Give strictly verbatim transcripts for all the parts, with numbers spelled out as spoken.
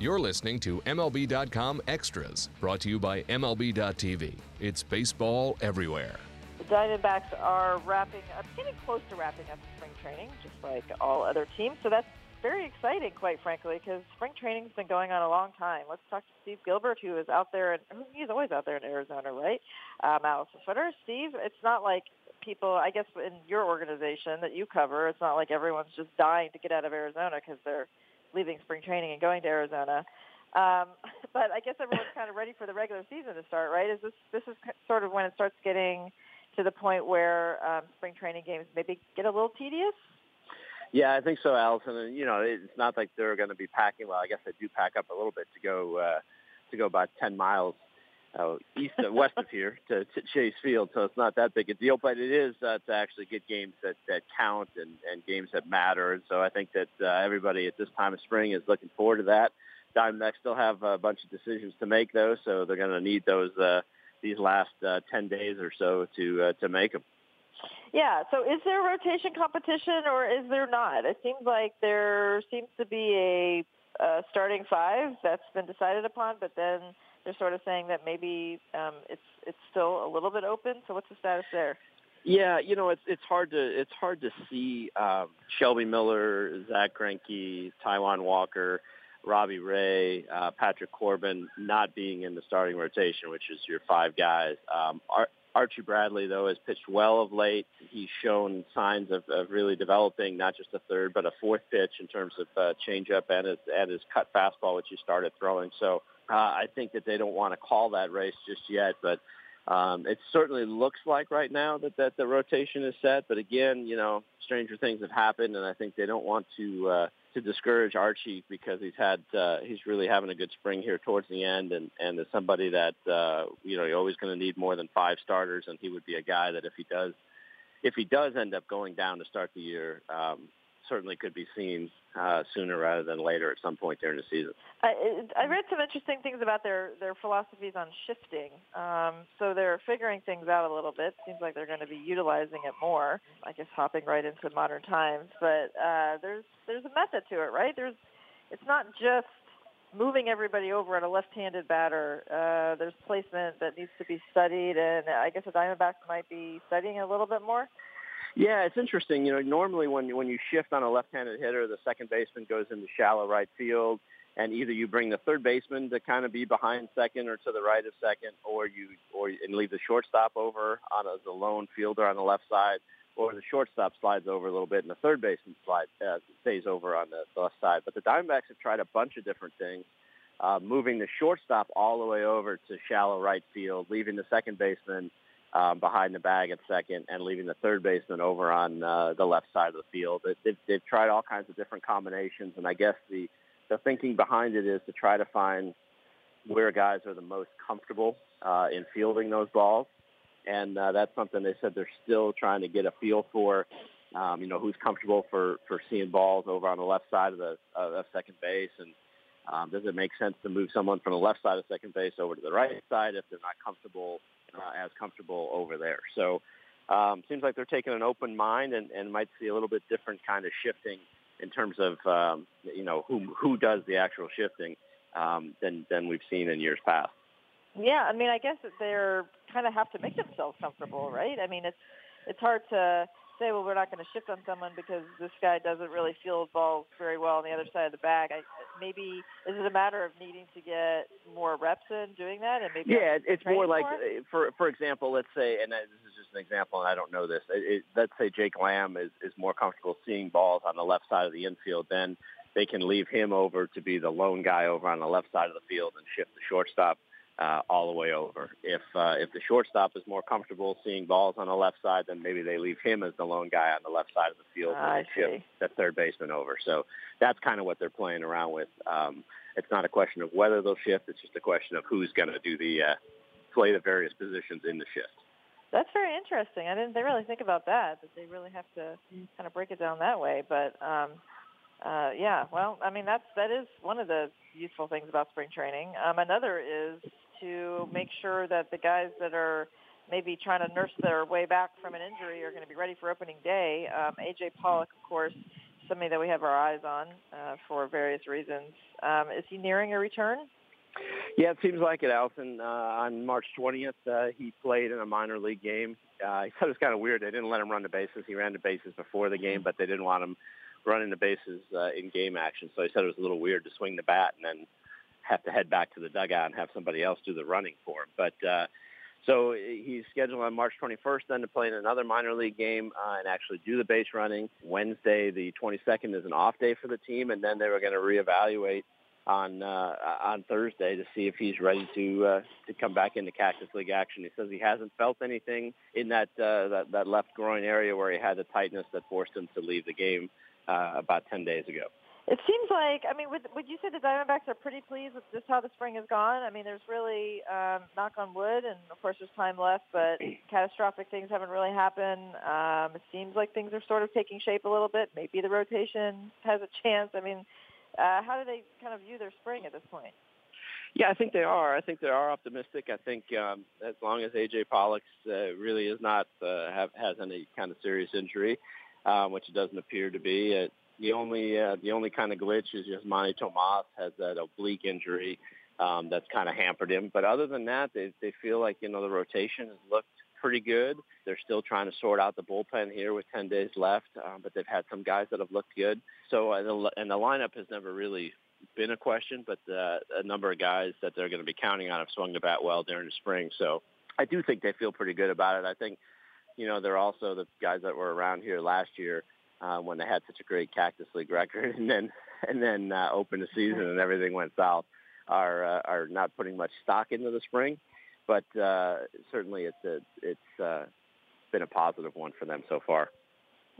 You're listening to M L B dot com Extras, brought to you by M L B dot T V. It's baseball everywhere. The Diamondbacks are wrapping up, getting close to wrapping up spring training, just like all other teams. So that's very exciting, quite frankly, because spring training's been going on a long time. Let's talk to Steve Gilbert, who is out there, and he's always out there in Arizona, right? Um, Alyson Footer. Steve, it's not like people, I guess, in your organization that you cover, it's not like everyone's just dying to get out of Arizona because they're leaving spring training and going to Arizona. Um, but I guess everyone's kind of ready for the regular season to start, right? Is this this is sort of when it starts getting to the point where um, spring training games maybe get a little tedious? Yeah, I think so, Alyson. And you know, it's not like they're going to be packing. Well, I guess they do pack up a little bit to go uh, to go about ten miles uh, east and west of here to, to Chase Field, so it's not that big a deal. But it is uh, to actually get games that, that count and, and games that matter. And so I think that uh, everybody at this time of spring is looking forward to that. Diamondbacks still have a bunch of decisions to make, though, so they're going to need those uh, these last uh, ten days or so to uh, to make them. Yeah, so is there rotation competition or is there not? It seems like there seems to be a uh, starting five that's been decided upon, but then they're sort of saying that maybe um, it's it's still a little bit open. So what's the status there? Yeah, you know, it's it's hard to it's hard to see um, Shelby Miller, Zach Greinke, Tywon Walker, Robbie Ray, uh, Patrick Corbin not being in the starting rotation, which is your five guys. Um, are, Archie Bradley, though, has pitched well of late. He's shown signs of, of really developing not just a third but a fourth pitch in terms of uh, changeup and his, and his cut fastball, which he started throwing. So uh, I think that they don't want to call that race just yet. But um, it certainly looks like right now that, that the rotation is set. But, again, you know, stranger things have happened, and I think they don't want to uh, to discourage Archie because he's had uh, he's really having a good spring here towards the end, and and is somebody that uh, you know, you're always going to need more than five starters, and he would be a guy that if he does if he does end up going down to start the year, um, certainly could be seen uh, sooner rather than later at some point during the season. I, I read some interesting things about their their philosophies on shifting, um, so they're figuring things out a little bit. Seems like they're going to be utilizing it more. I guess hopping right into modern times, but uh, there's there's a method to it, right? There's it's not just moving everybody over at a left-handed batter. Uh, there's placement that needs to be studied, and I guess the Diamondbacks might be studying a little bit more. Yeah, it's interesting. You know, normally when when you shift on a left-handed hitter, the second baseman goes into shallow right field, and either you bring the third baseman to kind of be behind second or to the right of second, or you or and leave the shortstop over on a, the lone fielder on the left side, or the shortstop slides over a little bit and the third baseman slides uh, stays over on the left side. But the Diamondbacks have tried a bunch of different things, uh, moving the shortstop all the way over to shallow right field, leaving the second baseman Um, behind the bag at second and leaving the third baseman over on uh, the left side of the field. They've, they've tried all kinds of different combinations, and I guess the, the thinking behind it is to try to find where guys are the most comfortable uh, in fielding those balls, and uh, that's something they said they're still trying to get a feel for, um, you know, who's comfortable for, for seeing balls over on the left side of the uh, of second base, and um, does it make sense to move someone from the left side of second base over to the right side if they're not comfortable Uh, as comfortable over there. So um, seems like they're taking an open mind and, and might see a little bit different kind of shifting in terms of, um, you know, who who does the actual shifting um, than, than we've seen in years past. Yeah, I mean, I guess that they're kind of have to make themselves comfortable, right? I mean, it's it's hard to say, well, we're not going to shift on someone because this guy doesn't really field balls very well on the other side of the bag. I, maybe is it a matter of needing to get more reps in doing that? And maybe yeah, it's more like, for for example, let's say, and this is just an example, and I don't know this. It, it, let's say Jake Lamb is, is more comfortable seeing balls on the left side of the infield. Then they can leave him over to be the lone guy over on the left side of the field and shift the shortstop Uh, all the way over. If uh, if the shortstop is more comfortable seeing balls on the left side, then maybe they leave him as the lone guy on the left side of the field ah, and they shift the third baseman over. So that's kind of what they're playing around with. Um, it's not a question of whether they'll shift. It's just a question of who's going to do the uh, play the various positions in the shift. That's very interesting. I didn't really think about that, that they really have to kind of break it down that way. But, um, uh, yeah, well, I mean, that's, that is one of the useful things about spring training. Um, another is to make sure that the guys that are maybe trying to nurse their way back from an injury are going to be ready for opening day. Um, A J. Pollock, of course, somebody that we have our eyes on uh, for various reasons. Um, is he nearing a return? Yeah, it seems like it, Alyson. Uh, on March twentieth, uh, he played in a minor league game. Uh, he thought it was kind of weird. They didn't let him run the bases. He ran the bases before the game, but they didn't want him running the bases uh, in game action. So he said it was a little weird to swing the bat and then have to head back to the dugout and have somebody else do the running for him. But uh, so he's scheduled on March twenty-first then to play in another minor league game uh, and actually do the base running. Wednesday, the twenty-second, is an off day for the team, and then they were going to reevaluate on uh, on Thursday to see if he's ready to uh, to come back into Cactus League action. He says he hasn't felt anything in that, uh, that that left groin area where he had the tightness that forced him to leave the game uh, about ten days ago. It seems like, I mean, would, would you say the Diamondbacks are pretty pleased with just how the spring has gone? I mean, there's really, um, knock on wood, and of course there's time left, but catastrophic things haven't really happened. Um, it seems like things are sort of taking shape a little bit. Maybe the rotation has a chance. I mean, Uh, how do they kind of view their spring at this point? Yeah, I think they are. I think they are optimistic. I think um, as long as A J. Pollock uh, really is not uh, have, has any kind of serious injury, um, which it doesn't appear to be, uh, the only uh, the only kind of glitch is just Manny Tomas has that oblique injury um, that's kind of hampered him. But other than that, they they feel like you know the rotation has looked pretty good. They're still trying to sort out the bullpen here with ten days left, um, but they've had some guys that have looked good. So, uh, the, and the lineup has never really been a question, but uh, a number of guys that they're going to be counting on have swung the bat well during the spring. So I do think they feel pretty good about it. I think, you know, they're also the guys that were around here last year uh, when they had such a great Cactus League record and then and then uh, opened the season and everything went south are uh, are not putting much stock into the spring. But uh, certainly it's a, it's uh, been a positive one for them so far.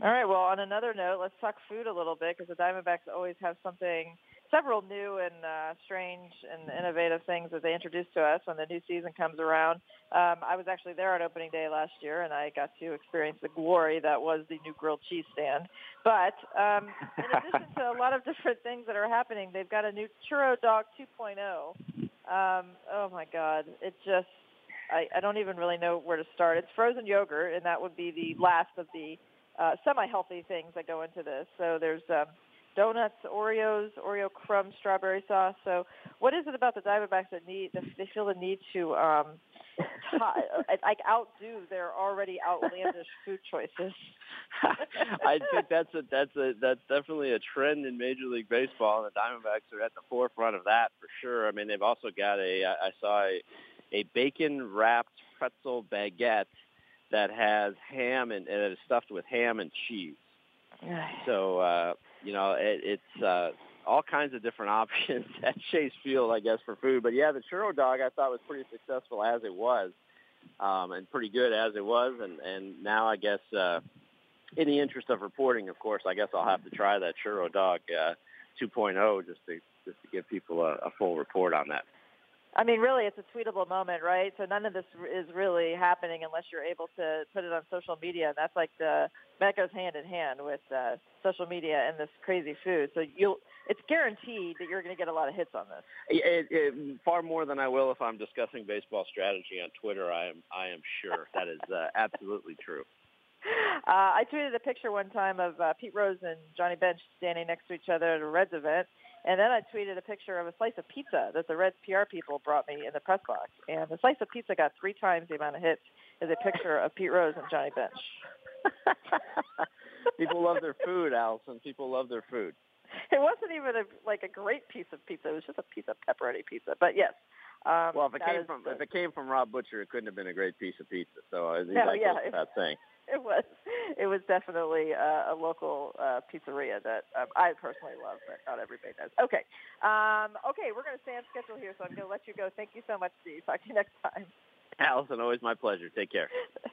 All right. Well, on another note, let's talk food a little bit because the Diamondbacks always have something, several new and uh, strange and innovative things that they introduce to us when the new season comes around. Um, I was actually there on opening day last year, and I got to experience the glory that was the new grilled cheese stand. But um, in addition to a lot of different things that are happening, they've got a new Churro Dog two point oh. Um, oh, my God. It just, I, I don't even really know where to start. It's frozen yogurt, and that would be the last of the uh, semi-healthy things that go into this. So there's um, donuts, Oreos, Oreo crumbs, strawberry sauce. So what is it about the Diamondbacks that need, they feel the need to um, t- like outdo their already outlandish food choices? I think that's a, that's a, that's definitely a trend in Major League Baseball, and the Diamondbacks are at the forefront of that for sure. I mean, they've also got a, I saw a, a bacon-wrapped pretzel baguette that has ham and, and it is stuffed with ham and cheese. So, uh, you know, it, it's uh, all kinds of different options at Chase Field, I guess, for food. But, yeah, the Churro Dog I thought was pretty successful as it was um, and pretty good as it was. And, and now I guess uh, in the interest of reporting, of course, I guess I'll have to try that Churro Dog uh, two point oh just to, just to give people a, a full report on that. I mean, really, it's a tweetable moment, right? So none of this is really happening unless you're able to put it on social media. And that's like the that goes hand in hand with uh, social media and this crazy food. So you'll it's guaranteed that you're going to get a lot of hits on this. It, it, far more than I will if I'm discussing baseball strategy on Twitter. I am I am sure that is uh, absolutely true. Uh, I tweeted a picture one time of uh, Pete Rose and Johnny Bench standing next to each other at a Reds event. And then I tweeted a picture of a slice of pizza that the Reds P R people brought me in the press box. And the slice of pizza got three times the amount of hits as a picture of Pete Rose and Johnny Bench. People love their food, Alyson. People love their food. It wasn't even a, like a great piece of pizza. It was just a piece of pepperoni pizza. But, yes. Um, well, if it, came from, if it came from Rob Butcher, it couldn't have been a great piece of pizza. So I think no, that yeah, goes without saying. It was, it was definitely uh, a local uh, pizzeria that um, I personally love, but not everybody does. Okay, um, okay, we're going to stay on schedule here, so I'm going to let you go. Thank you so much, Steve. Talk to you next time. Alyson, always my pleasure. Take care.